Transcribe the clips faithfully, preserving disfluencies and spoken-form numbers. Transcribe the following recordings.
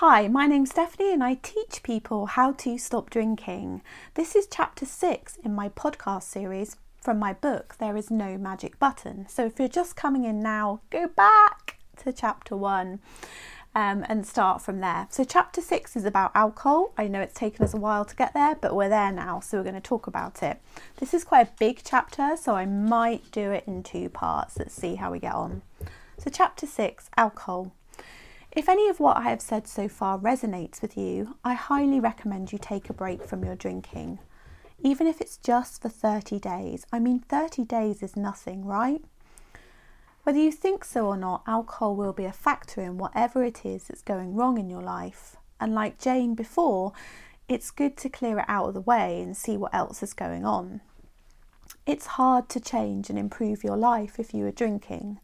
Hi, my name's Stephanie and I teach people how to stop drinking. This is chapter six in my podcast series from my book, There Is No Magic Button. So if you're just coming in now, go back to chapter one um, and start from there. So chapter six is about alcohol. I know it's taken us a while to get there, but we're there now, so we're going to talk about it. This is quite a big chapter, so I might do it in two parts. Let's see how we get on. So chapter six, alcohol. If any of what I have said so far resonates with you, I highly recommend you take a break from your drinking. Even if it's just for thirty days. I mean, thirty days is nothing, right? Whether you think so or not, alcohol will be a factor in whatever it is that's going wrong in your life. And like Jane before, it's good to clear it out of the way and see what else is going on. It's hard to change and improve your life if you are drinking.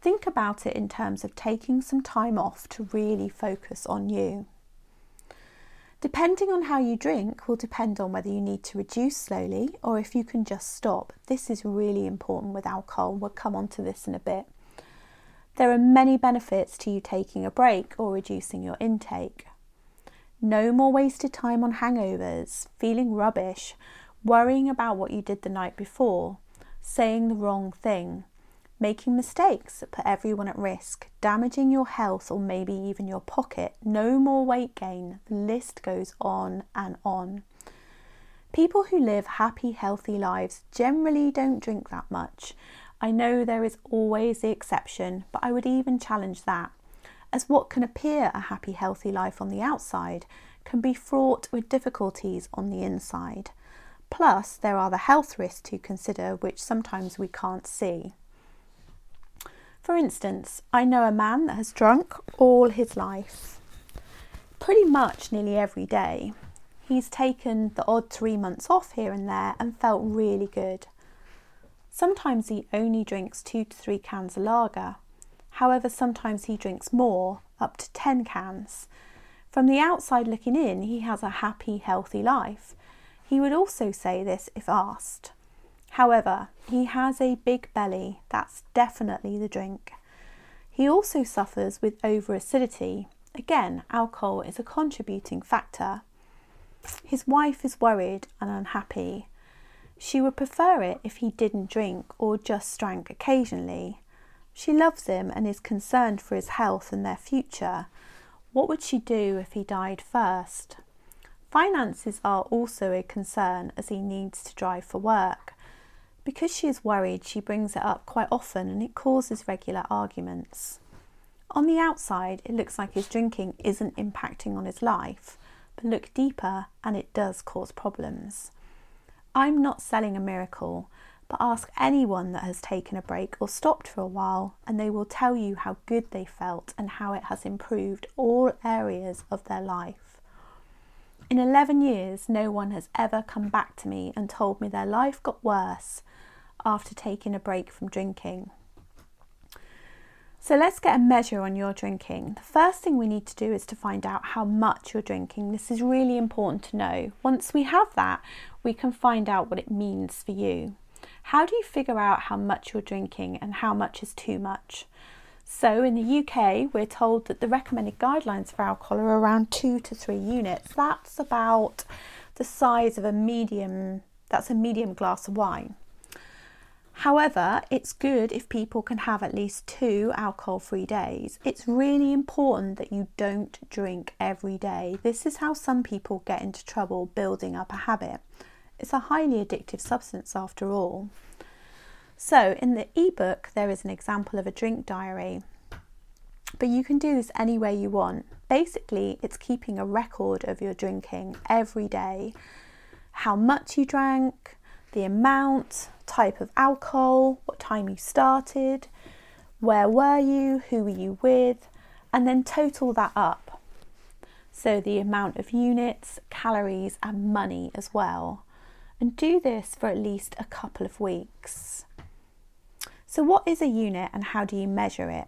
Think about it in terms of taking some time off to really focus on you. Depending on how you drink will depend on whether you need to reduce slowly or if you can just stop. This is really important with alcohol. We'll come on to this in a bit. There are many benefits to you taking a break or reducing your intake. No more wasted time on hangovers, feeling rubbish, worrying about what you did the night before, saying the wrong thing. Making mistakes that put everyone at risk, damaging your health or maybe even your pocket, no more weight gain, the list goes on and on. People who live happy, healthy lives generally don't drink that much. I know there is always the exception, but I would even challenge that, as what can appear a happy, healthy life on the outside can be fraught with difficulties on the inside. Plus, there are the health risks to consider, which sometimes we can't see. For instance, I know a man that has drunk all his life, pretty much nearly every day. He's taken the odd three months off here and there and felt really good. Sometimes he only drinks two to three cans of lager. However, sometimes he drinks more, up to ten cans. From the outside looking in, he has a happy, healthy life. He would also say this if asked. However, he has a big belly. That's definitely the drink. He also suffers with over-acidity. Again, alcohol is a contributing factor. His wife is worried and unhappy. She would prefer it if he didn't drink or just drank occasionally. She loves him and is concerned for his health and their future. What would she do if he died first? Finances are also a concern as he needs to drive for work. Because she is worried, she brings it up quite often and it causes regular arguments. On the outside, it looks like his drinking isn't impacting on his life, but look deeper and it does cause problems. I'm not selling a miracle, but ask anyone that has taken a break or stopped for a while and they will tell you how good they felt and how it has improved all areas of their life. In eleven years, no one has ever come back to me and told me their life got worse after taking a break from drinking. So let's get a measure on your drinking. The first thing we need to do is to find out how much you're drinking. This is really important to know. Once we have that, we can find out what it means for you. How do you figure out how much you're drinking and how much is too much? So in the U K, we're told that the recommended guidelines for alcohol are around two to three units. That's about the size of a medium, that's a medium glass of wine. However, it's good if people can have at least two alcohol-free days. It's really important that you don't drink every day. This is how some people get into trouble building up a habit. It's a highly addictive substance after all. So in the ebook, there is an example of a drink diary, but you can do this any way you want. Basically, it's keeping a record of your drinking every day, how much you drank, the amount, type of alcohol, what time you started, where were you, who were you with, and then total that up. So the amount of units, calories, and money as well. And do this for at least a couple of weeks. So what is a unit and how do you measure it?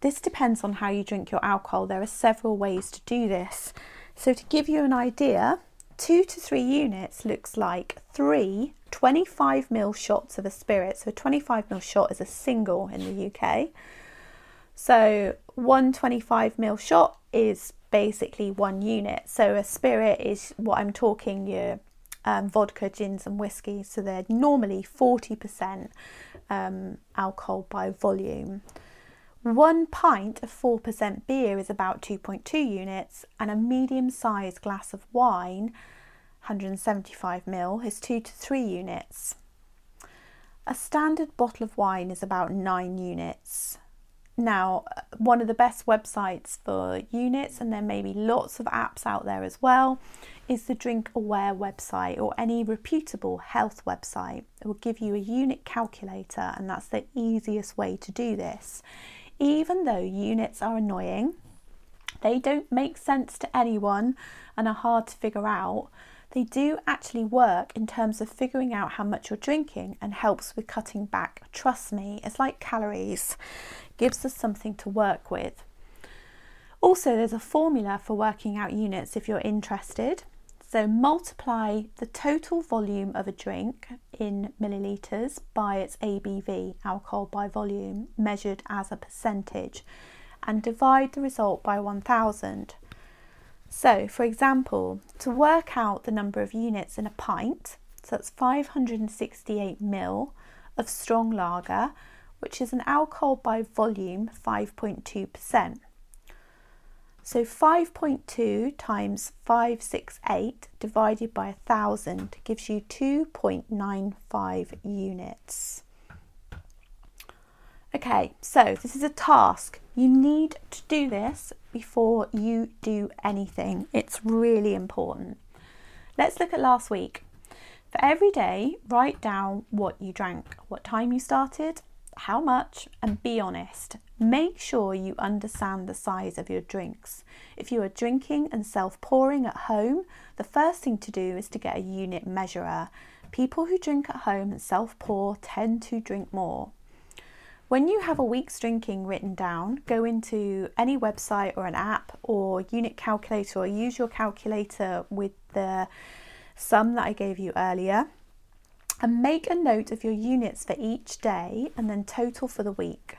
This depends on how you drink your alcohol. There are several ways to do this. So to give you an idea, two to three units looks like three twenty-five milliliter shots of a spirit. So a twenty-five milliliter shot is a single in the U K. So one twenty-five milliliter shot is basically one unit. So a spirit is what I'm talking your um, vodka, gins and whiskies. So they're normally forty percent um, alcohol by volume. One pint of four percent beer is about two point two units, and a medium-sized glass of wine, one hundred seventy-five milliliters, is two to three units. A standard bottle of wine is about nine units. Now, one of the best websites for units, and there may be lots of apps out there as well, is the Drink Aware website or any reputable health website. It will give you a unit calculator, and that's the easiest way to do this. Even though units are annoying, they don't make sense to anyone and are hard to figure out, they do actually work in terms of figuring out how much you're drinking and helps with cutting back. Trust me, it's like calories, gives us something to work with. Also, there's a formula for working out units if you're interested. So multiply the total volume of a drink in millilitres by its A B V, alcohol by volume, measured as a percentage, and divide the result by one thousand. So, for example, to work out the number of units in a pint, so that's five hundred sixty-eight milliliters of strong lager, which is an alcohol by volume five point two percent. So five point two times five hundred sixty-eight divided by one thousand gives you two point nine five units. Okay, so this is a task. You need to do this before you do anything. It's really important. Let's look at last week. For every day, write down what you drank, what time you started, how much, and be honest. Make sure you understand the size of your drinks. If you are drinking and self-pouring at home, the first thing to do is to get a unit measurer. People who drink at home and self-pour tend to drink more. When you have a week's drinking written down, go into any website or an app or unit calculator, or use your calculator with the sum that I gave you earlier, and make a note of your units for each day and then total for the week.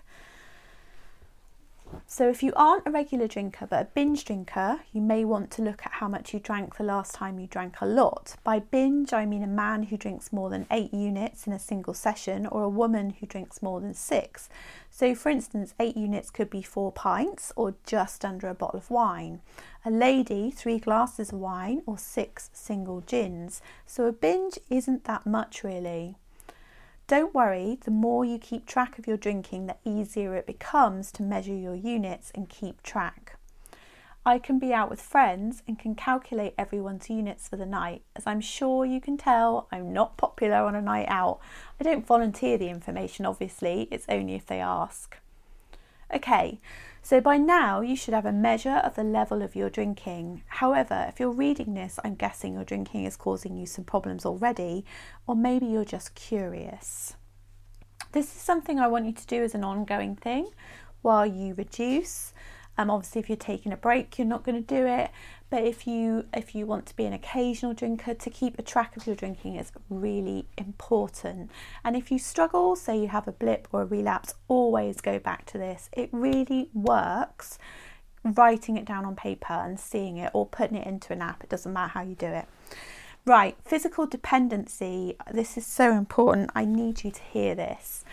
So if you aren't a regular drinker but a binge drinker, you may want to look at how much you drank the last time you drank a lot. By binge, I mean a man who drinks more than eight units in a single session, or a woman who drinks more than six. So for instance, eight units could be four pints or just under a bottle of wine. A lady, three glasses of wine or six single gins. So a binge isn't that much really. Don't worry, the more you keep track of your drinking, the easier it becomes to measure your units and keep track. I can be out with friends and can calculate everyone's units for the night. As I'm sure you can tell, I'm not popular on a night out. I don't volunteer the information, obviously, it's only if they ask. Okay, so by now you should have a measure of the level of your drinking. However, if you're reading this, I'm guessing your drinking is causing you some problems already, or maybe you're just curious. This is something I want you to do as an ongoing thing while you reduce. Um, obviously, if you're taking a break, you're not going to do it. But if you if you want to be an occasional drinker, to keep a track of your drinking is really important. And if you struggle, say you have a blip or a relapse, always go back to this. It really works writing it down on paper and seeing it, or putting it into an app. It doesn't matter how you do it. Right, physical dependency. This is so important. I need you to hear this.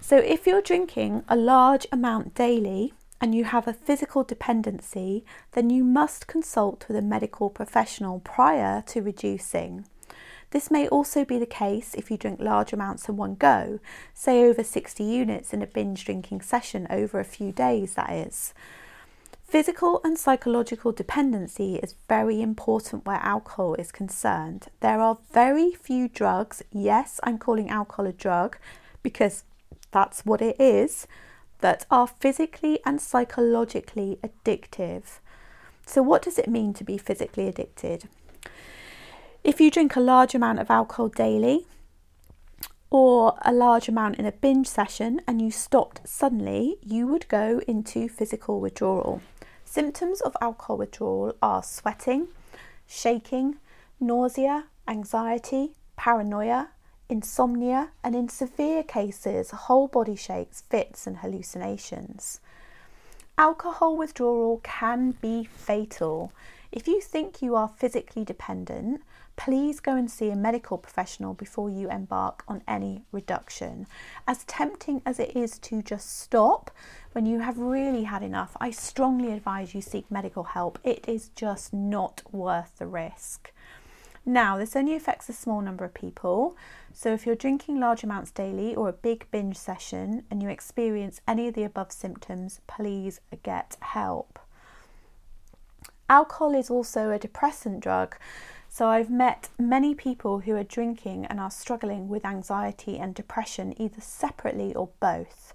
So if you're drinking a large amount daily, and you have a physical dependency, then you must consult with a medical professional prior to reducing. This may also be the case if you drink large amounts in one go, say over sixty units in a binge drinking session over a few days, that is. Physical and psychological dependency is very important where alcohol is concerned. There are very few drugs, yes, I'm calling alcohol a drug because that's what it is, that are physically and psychologically addictive. So what does it mean to be physically addicted? If you drink a large amount of alcohol daily or a large amount in a binge session and you stopped suddenly, you would go into physical withdrawal. Symptoms of alcohol withdrawal are sweating, shaking, nausea, anxiety, paranoia, insomnia, and in severe cases, whole body shakes, fits and hallucinations. Alcohol withdrawal can be fatal. If you think you are physically dependent, please go and see a medical professional before you embark on any reduction. As tempting as it is to just stop when you have really had enough, I strongly advise you seek medical help. It is just not worth the risk. Now, this only affects a small number of people, so if you're drinking large amounts daily or a big binge session and you experience any of the above symptoms, please get help. Alcohol is also a depressant drug, so I've met many people who are drinking and are struggling with anxiety and depression, either separately or both.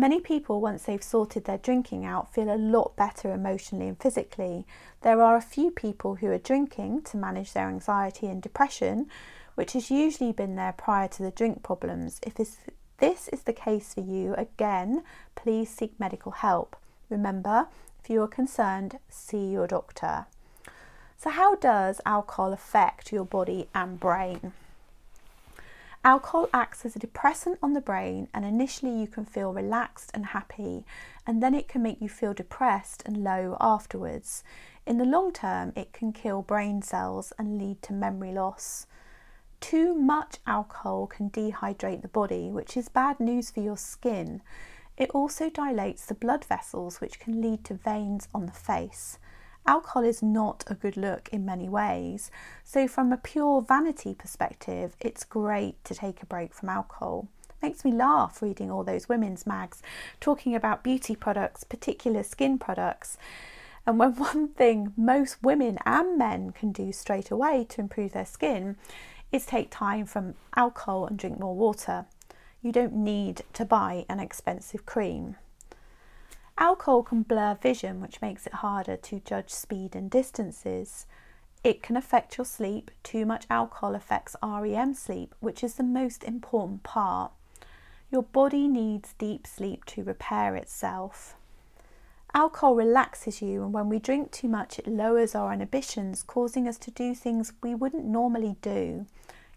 Many people, once they've sorted their drinking out, feel a lot better emotionally and physically. There are a few people who are drinking to manage their anxiety and depression, which has usually been there prior to the drink problems. If this, this is the case for you, again, please seek medical help. Remember, if you are concerned, see your doctor. So how does alcohol affect your body and brain? Alcohol acts as a depressant on the brain, and initially you can feel relaxed and happy, and then it can make you feel depressed and low afterwards. In the long term, it can kill brain cells and lead to memory loss. Too much alcohol can dehydrate the body, which is bad news for your skin. It also dilates the blood vessels, which can lead to veins on the face. Alcohol is not a good look in many ways, so from a pure vanity perspective, it's great to take a break from alcohol. It makes me laugh reading all those women's mags talking about beauty products, particular skin products, and when one thing most women and men can do straight away to improve their skin is take time from alcohol and drink more water. You don't need to buy an expensive cream. Alcohol can blur vision, which makes it harder to judge speed and distances. It can affect your sleep. Too much alcohol affects R E M sleep, which is the most important part. Your body needs deep sleep to repair itself. Alcohol relaxes you, and when we drink too much, it lowers our inhibitions, causing us to do things we wouldn't normally do.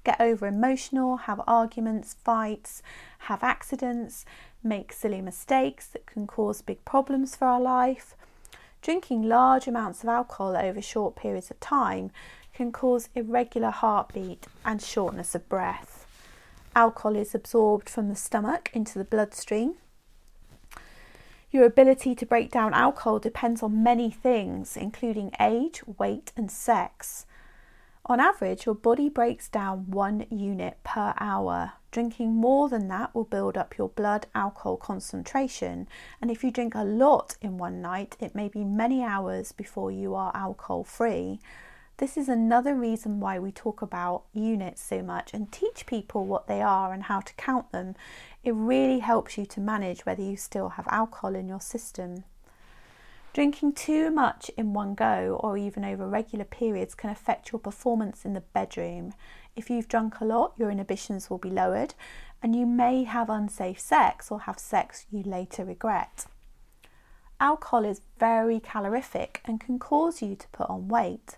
Get over emotional, have arguments, fights, have accidents, make silly mistakes that can cause big problems for our life. Drinking large amounts of alcohol over short periods of time can cause irregular heartbeat and shortness of breath. Alcohol is absorbed from the stomach into the bloodstream. Your ability to break down alcohol depends on many things, including age, weight, and sex. On average, your body breaks down one unit per hour. Drinking more than that will build up your blood alcohol concentration, and if you drink a lot in one night, it may be many hours before you are alcohol free. This is another reason why we talk about units so much and teach people what they are and how to count them. It really helps you to manage whether you still have alcohol in your system. Drinking too much in one go or even over regular periods can affect your performance in the bedroom. If you've drunk a lot, your inhibitions will be lowered and you may have unsafe sex or have sex you later regret. Alcohol is very calorific and can cause you to put on weight,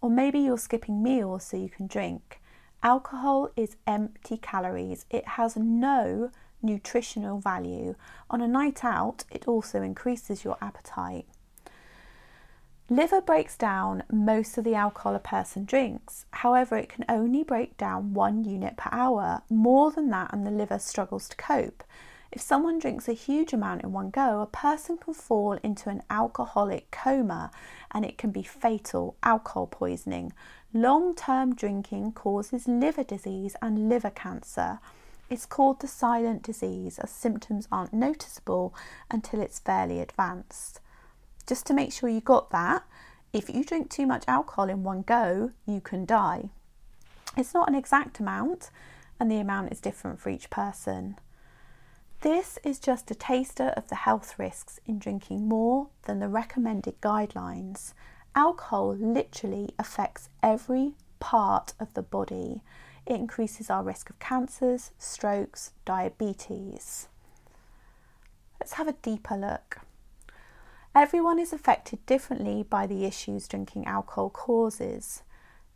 or maybe you're skipping meals so you can drink. Alcohol is empty calories. It has no nutritional value. On a night out, it also increases your appetite. Liver breaks down most of the alcohol a person drinks. However, it can only break down one unit per hour. More than that, and the liver struggles to cope. If someone drinks a huge amount in one go, a person can fall into an alcoholic coma, and it can be fatal alcohol poisoning. Long-term drinking causes liver disease and liver cancer. It's called the silent disease, as symptoms aren't noticeable until it's fairly advanced. Just to make sure you got that, if you drink too much alcohol in one go, you can die. It's not an exact amount, and the amount is different for each person. This is just a taster of the health risks in drinking more than the recommended guidelines. Alcohol literally affects every part of the body. It increases our risk of cancers, strokes, diabetes. Let's have a deeper look. Everyone is affected differently by the issues drinking alcohol causes.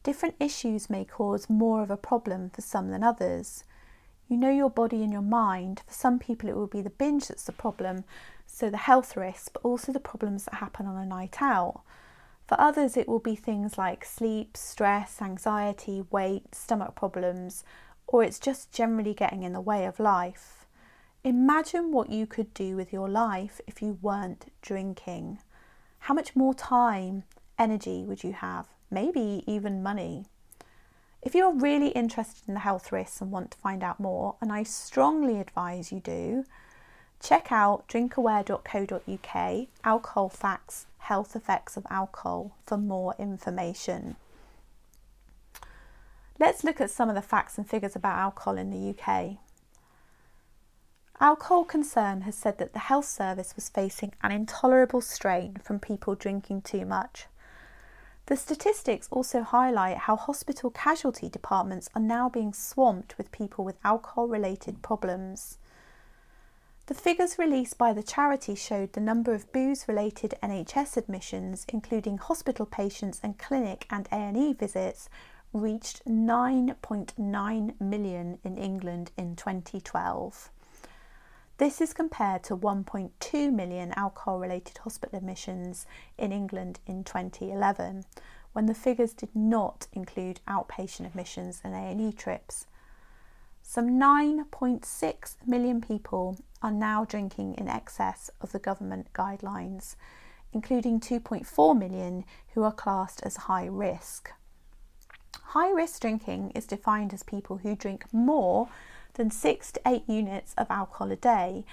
Different issues may cause more of a problem for some than others. You know your body and your mind. For some people it will be the binge that's the problem, so the health risks, but also the problems that happen on a night out. For others it will be things like sleep, stress, anxiety, weight, stomach problems, or it's just generally getting in the way of life. Imagine what you could do with your life if you weren't drinking. How much more time, energy would you have? Maybe even money. If you're really interested in the health risks and want to find out more, and I strongly advise you do, check out drink aware dot co dot uk, Alcohol Facts, Health Effects of Alcohol, for more information. Let's look at some of the facts and figures about alcohol in the U K. Alcohol Concern has said that the health service was facing an intolerable strain from people drinking too much. The statistics also highlight how hospital casualty departments are now being swamped with people with alcohol-related problems. The figures released by the charity showed the number of booze-related N H S admissions, including hospital patients and clinic and A and E visits, reached nine point nine million in England in twenty twelve. This is compared to one point two million alcohol-related hospital admissions in England in twenty eleven, when the figures did not include outpatient admissions and A and E trips. Some nine point six million people are now drinking in excess of the government guidelines, including two point four million who are classed as high risk. High risk drinking is defined as people who drink more than six to eight units of alcohol a day,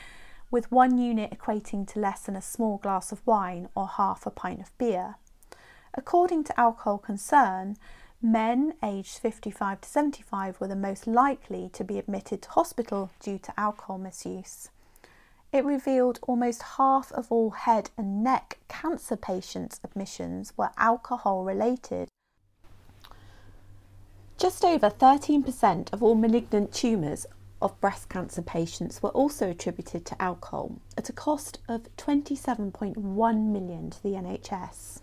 with one unit equating to less than a small glass of wine or half a pint of beer. According to Alcohol Concern, men aged fifty-five to seventy-five were the most likely to be admitted to hospital due to alcohol misuse. It revealed almost half of all head and neck cancer patients' admissions were alcohol-related. Just over thirteen percent of all malignant tumours of breast cancer patients were also attributed to alcohol, at a cost of twenty-seven point one million pounds to the N H S.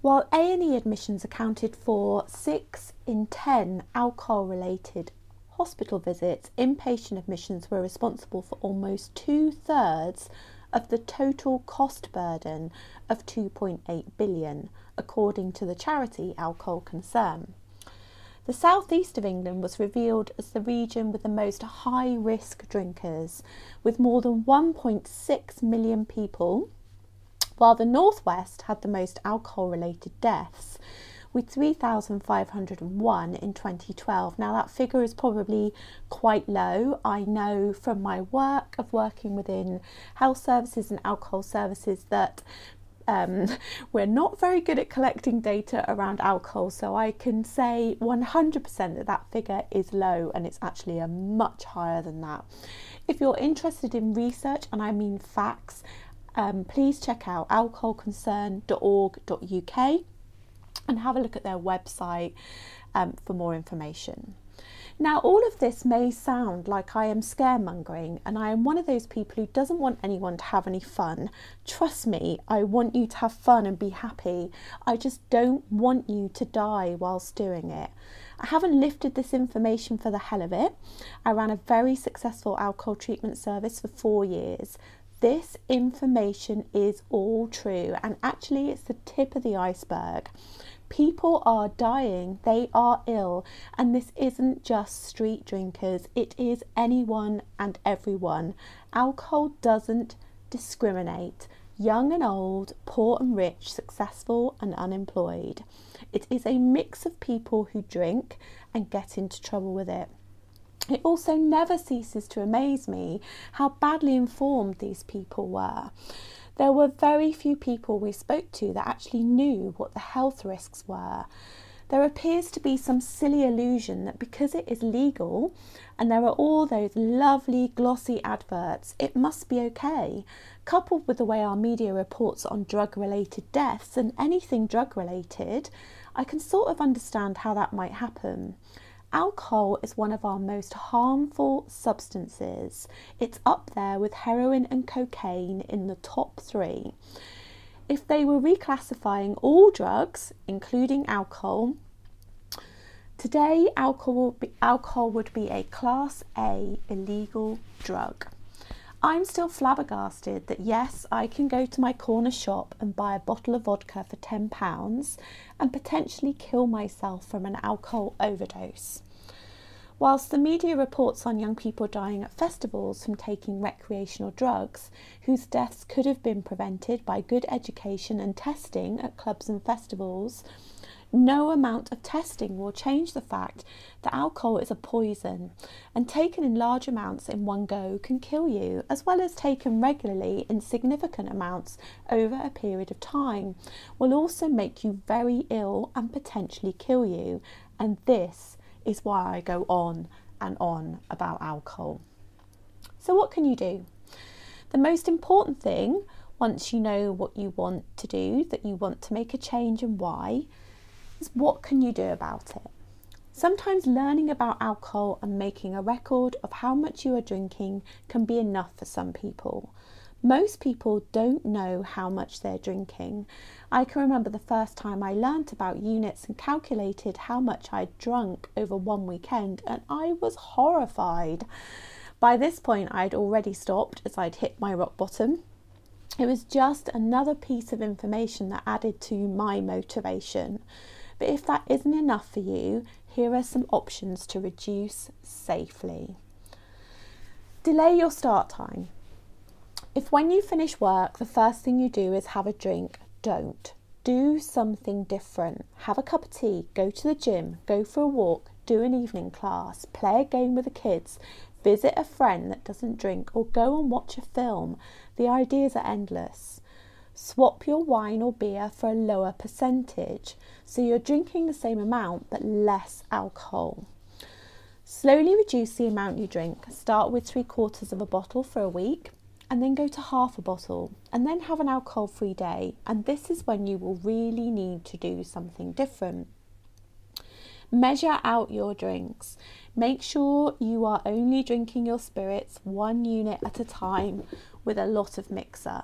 While A and E admissions accounted for six in ten alcohol-related hospital visits, inpatient admissions were responsible for almost two-thirds of the total cost burden of two point eight billion pounds, according to the charity Alcohol Concern. The southeast of England was revealed as the region with the most high-risk drinkers, with more than one point six million people, while the northwest had the most alcohol-related deaths, with three thousand five hundred one in twenty twelve. Now that figure is probably quite low. I know from my work of working within health services and alcohol services that Um, we're not very good at collecting data around alcohol, so I can say one hundred percent that that figure is low, and it's actually a much higher than that. If you're interested in research, and I mean facts, um, please check out alcohol concern dot org dot uk and have a look at their website um, for more information. Now, all of this may sound like I am scaremongering, and I am one of those people who doesn't want anyone to have any fun. Trust me, I want you to have fun and be happy. I just don't want you to die whilst doing it. I haven't lifted this information for the hell of it. I ran a very successful alcohol treatment service for four years. This information is all true, and actually it's the tip of the iceberg. People are dying, they are ill, and this isn't just street drinkers, it is anyone and everyone. Alcohol doesn't discriminate, young and old, poor and rich, successful and unemployed. It is a mix of people who drink and get into trouble with it. It also never ceases to amaze me how badly informed these people were. There were very few people we spoke to that actually knew what the health risks were. There appears to be some silly illusion that because it is legal and there are all those lovely glossy adverts, it must be okay. Coupled with the way our media reports on drug-related deaths and anything drug-related, I can sort of understand how that might happen. Alcohol is one of our most harmful substances. It's up there with heroin and cocaine in the top three. If they were reclassifying all drugs, including alcohol, Today, alcohol, alcohol would be a Class A illegal drug. I'm still flabbergasted that yes, I can go to my corner shop and buy a bottle of vodka for ten pounds and potentially kill myself from an alcohol overdose. Whilst the media reports on young people dying at festivals from taking recreational drugs, whose deaths could have been prevented by good education and testing at clubs and festivals, no amount of testing will change the fact that alcohol is a poison, and taken in large amounts in one go can kill you, as well as taken regularly in significant amounts over a period of time will also make you very ill and potentially kill you. And this is why I go on and on about alcohol. So what can you do? The most important thing, once you know what you want to do, that you want to make a change and why, is what can you do about it? Sometimes learning about alcohol and making a record of how much you are drinking can be enough for some people. Most people don't know how much they're drinking. I can remember the first time I learnt about units and calculated how much I'd drunk over one weekend, and I was horrified. By this point, I'd already stopped as I'd hit my rock bottom. It was just another piece of information that added to my motivation. But if that isn't enough for you, here are some options to reduce safely. Delay your start time. If when you finish work, the first thing you do is have a drink, don't. Do something different. Have a cup of tea, go to the gym, go for a walk, do an evening class, play a game with the kids, visit a friend that doesn't drink, or go and watch a film. The ideas are endless. Swap your wine or beer for a lower percentage, so you're drinking the same amount but less alcohol. Slowly reduce the amount you drink. Start with three quarters of a bottle for a week, and then go to half a bottle, and then have an alcohol-free day. And this is when you will really need to do something different. Measure out your drinks. Make sure you are only drinking your spirits one unit at a time with a lot of mixer.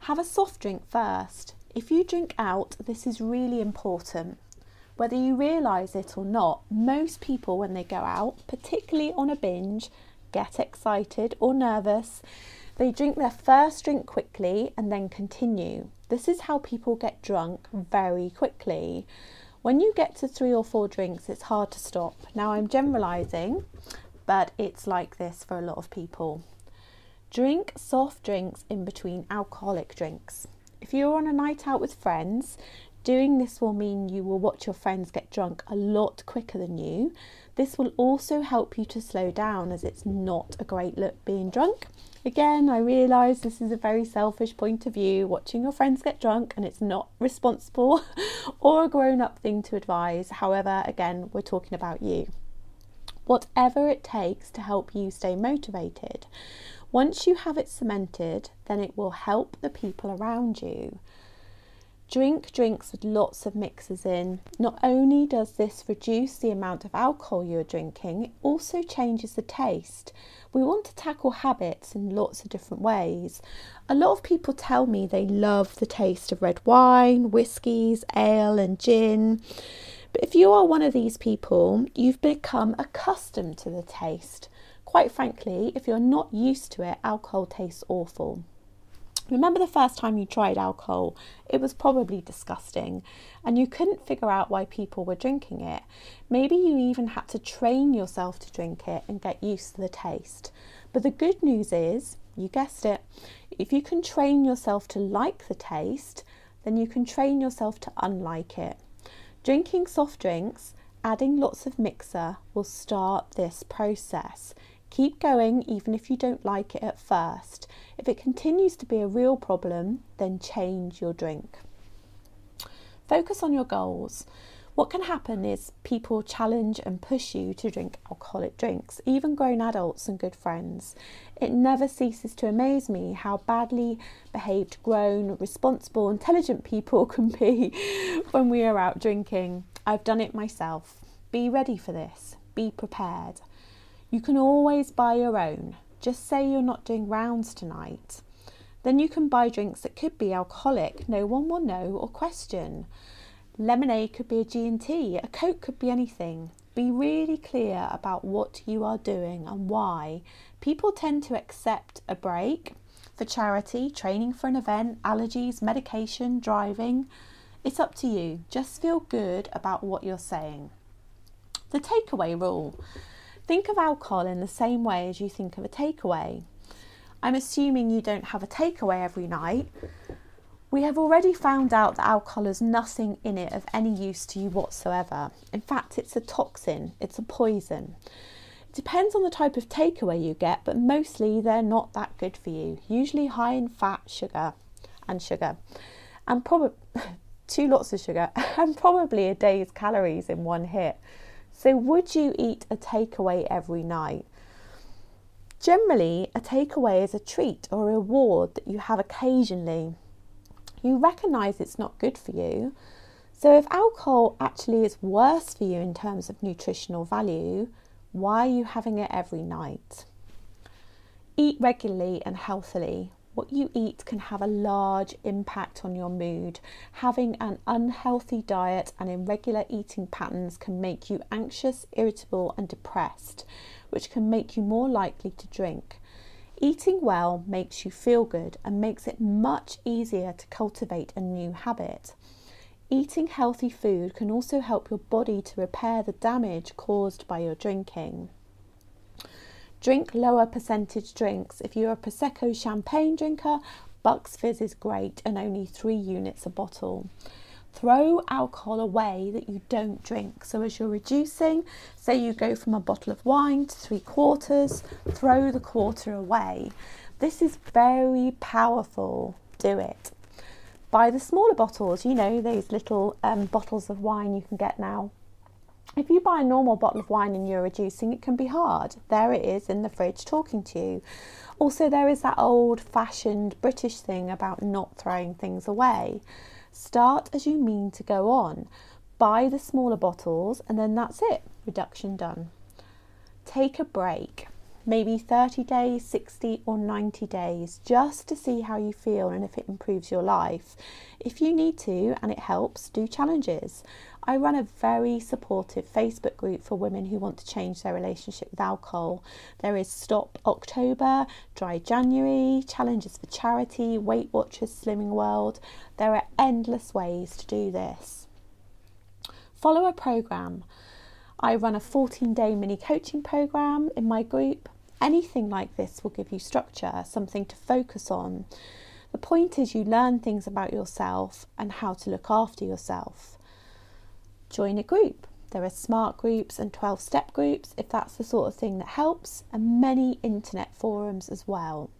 Have a soft drink first. If you drink out, this is really important. Whether you realise it or not, most people when they go out, particularly on a binge, get excited or nervous. They drink their first drink quickly and then continue. This is how people get drunk very quickly. When you get to three or four drinks, it's hard to stop. Now I'm generalising, but it's like this for a lot of people. Drink soft drinks in between alcoholic drinks. If you're on a night out with friends, doing this will mean you will watch your friends get drunk a lot quicker than you. This will also help you to slow down, as it's not a great look being drunk. Again, I realise this is a very selfish point of view, watching your friends get drunk, and it's not responsible or a grown-up thing to advise. However, again, we're talking about you. Whatever it takes to help you stay motivated. Once you have it cemented, then it will help the people around you. Drink drinks with lots of mixers in. Not only does this reduce the amount of alcohol you're drinking, it also changes the taste. We want to tackle habits in lots of different ways. A lot of people tell me they love the taste of red wine, whiskies, ale and gin. But if you are one of these people, you've become accustomed to the taste. Quite frankly, if you're not used to it, alcohol tastes awful. Remember the first time you tried alcohol? It was probably disgusting, and you couldn't figure out why people were drinking it. Maybe you even had to train yourself to drink it and get used to the taste. But the good news is, you guessed it, if you can train yourself to like the taste, then you can train yourself to unlike it. Drinking soft drinks, adding lots of mixer, will start this process. Keep going even if you don't like it at first. If it continues to be a real problem, then change your drink. Focus on your goals. What can happen is people challenge and push you to drink alcoholic drinks, even grown adults and good friends. It never ceases to amaze me how badly behaved, grown, responsible, intelligent people can be when we are out drinking. I've done it myself. Be ready for this. Be prepared. You can always buy your own. Just say you're not doing rounds tonight. Then you can buy drinks that could be alcoholic. No one will know or question. Lemonade could be a G and T, a Coke could be anything. Be really clear about what you are doing and why. People tend to accept a break for charity, training for an event, allergies, medication, driving. It's up to you. Just feel good about what you're saying. The takeaway rule. Think of alcohol in the same way as you think of a takeaway. I'm assuming you don't have a takeaway every night. We have already found out that alcohol has nothing in it of any use to you whatsoever. In fact, it's a toxin, it's a poison. It depends on the type of takeaway you get, but mostly they're not that good for you, usually high in fat, sugar, and sugar, and probably two lots of sugar, and probably a day's calories in one hit. So would you eat a takeaway every night? Generally, a takeaway is a treat or a reward that you have occasionally. You recognise it's not good for you. So if alcohol actually is worse for you in terms of nutritional value, why are you having it every night? Eat regularly and healthily. What you eat can have a large impact on your mood. Having an unhealthy diet and irregular eating patterns can make you anxious, irritable, and depressed, which can make you more likely to drink. Eating well makes you feel good and makes it much easier to cultivate a new habit. Eating healthy food can also help your body to repair the damage caused by your drinking. Drink lower percentage drinks. If you're a Prosecco champagne drinker, Bucks Fizz is great and only three units a bottle. Throw alcohol away that you don't drink. So as you're reducing, say you go from a bottle of wine to three quarters, throw the quarter away. This is very powerful. Do it. Buy the smaller bottles, you know, those little um, bottles of wine you can get now. If you buy a normal bottle of wine and you're reducing, it can be hard. There it is in the fridge talking to you. Also, there is that old-fashioned British thing about not throwing things away. Start as you mean to go on. Buy the smaller bottles and then that's it. Reduction done. Take a break. Maybe thirty days, sixty or ninety days, just to see how you feel and if it improves your life. If you need to and it helps, do challenges. I run a very supportive Facebook group for women who want to change their relationship with alcohol. There is Stop October, Dry January, challenges for charity, Weight Watchers, Slimming World. There are endless ways to do this. Follow a program. I run a fourteen-day mini coaching program in my group. Anything like this will give you structure, something to focus on. The point is you learn things about yourself and how to look after yourself. Join a group. There are smart groups and twelve-step groups if that's the sort of thing that helps, and many internet forums as well.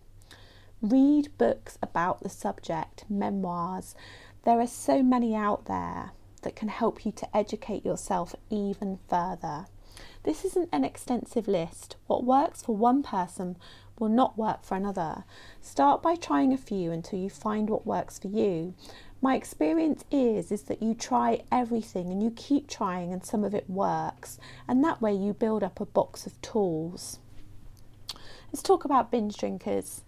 Read books about the subject, memoirs. There are so many out there that can help you to educate yourself even further. This isn't an extensive list. What works for one person will not work for another. Start by trying a few until you find what works for you. My experience is, is that you try everything and you keep trying and some of it works, and that way you build up a box of tools. Let's talk about binge drinkers.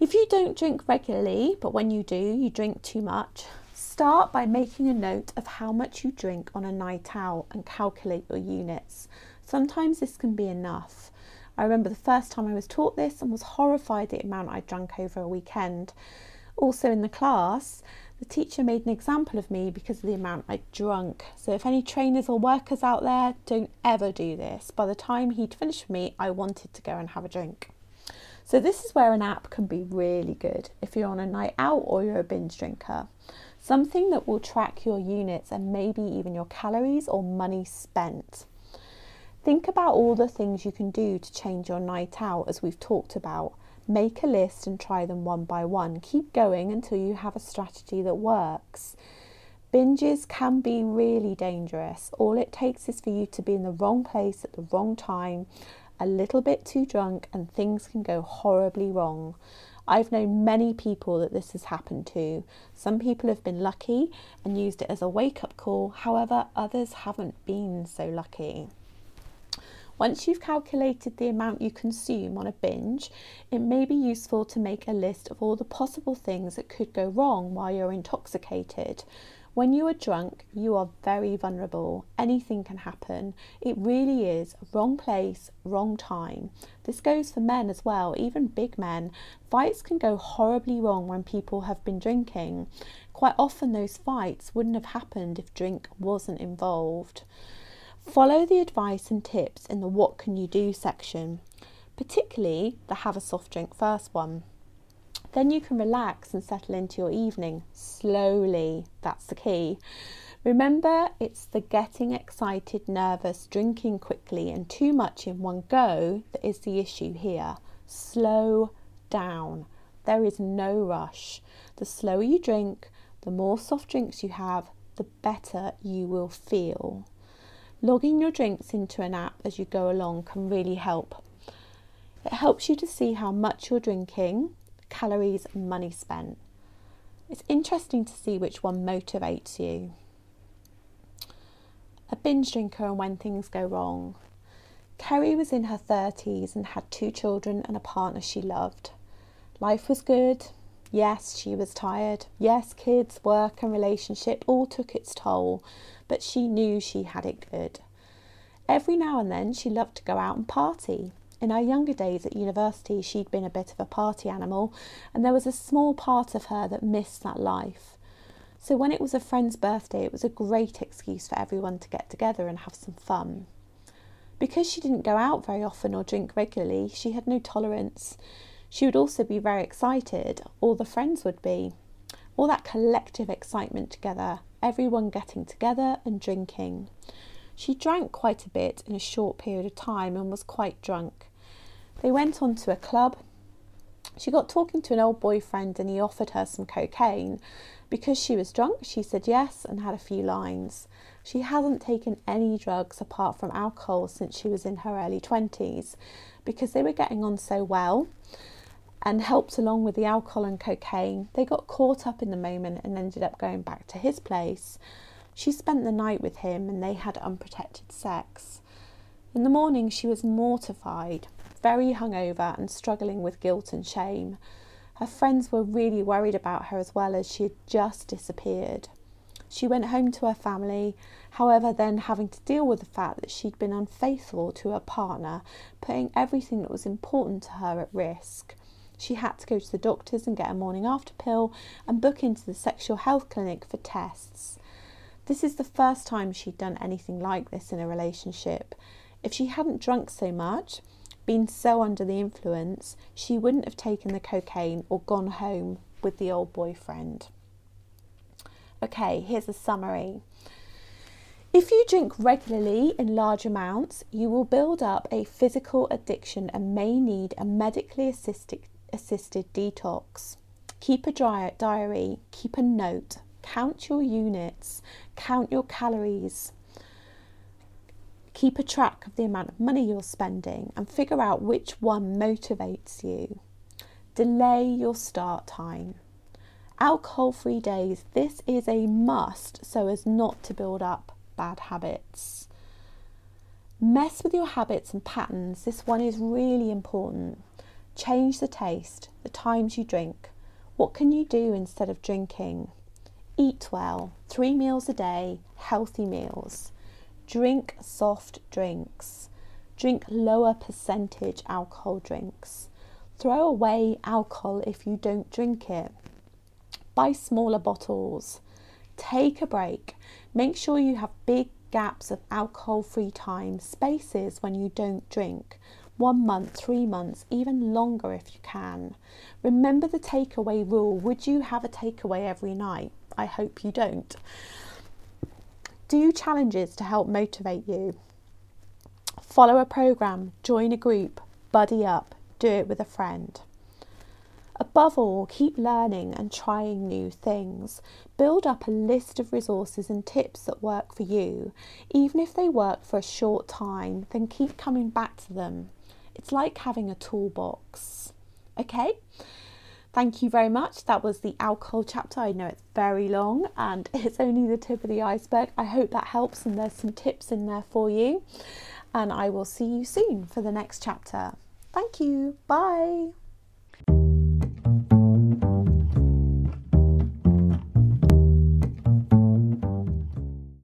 If you don't drink regularly, but when you do, you drink too much, start by making a note of how much you drink on a night out and calculate your units. Sometimes this can be enough. I remember the first time I was taught this and was horrified the amount I drank over a weekend. Also in the class, the teacher made an example of me because of the amount I drunk. So if any trainers or workers out there, don't ever do this. By the time he'd finished with me, I wanted to go and have a drink. So this is where an app can be really good if you're on a night out or you're a binge drinker. Something that will track your units and maybe even your calories or money spent. Think about all the things you can do to change your night out, as we've talked about. Make a list and try them one by one. Keep going until you have a strategy that works. Binges can be really dangerous. All it takes is for you to be in the wrong place at the wrong time, a little bit too drunk, and things can go horribly wrong. I've known many people that this has happened to. Some people have been lucky and used it as a wake-up call. However, others haven't been so lucky. Once you've calculated the amount you consume on a binge, it may be useful to make a list of all the possible things that could go wrong while you're intoxicated. When you are drunk, you are very vulnerable. Anything can happen. It really is wrong place, wrong time. This goes for men as well, even big men. Fights can go horribly wrong when people have been drinking. Quite often those fights wouldn't have happened if drink wasn't involved. Follow the advice and tips in the what can you do section, particularly the have a soft drink first one. Then you can relax and settle into your evening slowly. That's the key. Remember, it's the getting excited, nervous, drinking quickly and too much in one go that is the issue here. Slow down. There is no rush. The slower you drink, the more soft drinks you have, the better you will feel. Logging your drinks into an app as you go along can really help. It helps you to see how much you're drinking, calories and money spent. It's interesting to see which one motivates you. A binge drinker and when things go wrong. Carrie was in her thirties and had two children and a partner she loved. Life was good. Yes, she was tired. Yes, kids, work and relationship all took its toll, but she knew she had it good. Every now and then she loved to go out and party. In her younger days at university, she'd been a bit of a party animal, and there was a small part of her that missed that life. So when it was a friend's birthday, it was a great excuse for everyone to get together and have some fun. Because she didn't go out very often or drink regularly, she had no tolerance. She would also be very excited, or the friends would be. All that collective excitement together, everyone getting together and drinking. She drank quite a bit in a short period of time and was quite drunk. They went on to a club. She got talking to an old boyfriend and he offered her some cocaine. Because she was drunk, she said yes and had a few lines. She hasn't taken any drugs apart from alcohol since she was in her early twenties because they were getting on so well and helped along with the alcohol and cocaine. They got caught up in the moment and ended up going back to his place. She spent the night with him and they had unprotected sex. In the morning, she was mortified, very hungover and struggling with guilt and shame. Her friends were really worried about her as well, as she had just disappeared. She went home to her family, however, then having to deal with the fact that she'd been unfaithful to her partner, putting everything that was important to her at risk. She had to go to the doctors and get a morning after pill and book into the sexual health clinic for tests. This is the first time she'd done anything like this in a relationship. If she hadn't drunk so much, been so under the influence, she wouldn't have taken the cocaine or gone home with the old boyfriend. Okay, here's a summary. If you drink regularly in large amounts, you will build up a physical addiction and may need a medically assisted, assisted detox. Keep a dry, diary, keep a note. Count your units, count your calories, keep a track of the amount of money you're spending and figure out which one motivates you. Delay your start time. Alcohol-free days, this is a must so as not to build up bad habits. Mess with your habits and patterns, this one is really important. Change the taste, the times you drink. What can you do instead of drinking? Eat well, three meals a day, healthy meals. Drink soft drinks. Drink lower percentage alcohol drinks. Throw away alcohol if you don't drink it. Buy smaller bottles. Take a break. Make sure you have big gaps of alcohol-free time, spaces when you don't drink. One month, three months, even longer if you can. Remember the takeaway rule. Would you have a takeaway every night? I hope you don't. Do challenges to help motivate you. Follow a program, join a group, buddy up, do it with a friend. Above all, keep learning and trying new things. Build up a list of resources and tips that work for you. Even if they work for a short time, then keep coming back to them. It's like having a toolbox. Okay? Thank you very much. That was the alcohol chapter. I know it's very long and it's only the tip of the iceberg. I hope that helps and there's some tips in there for you. And I will see you soon for the next chapter. Thank you. Bye.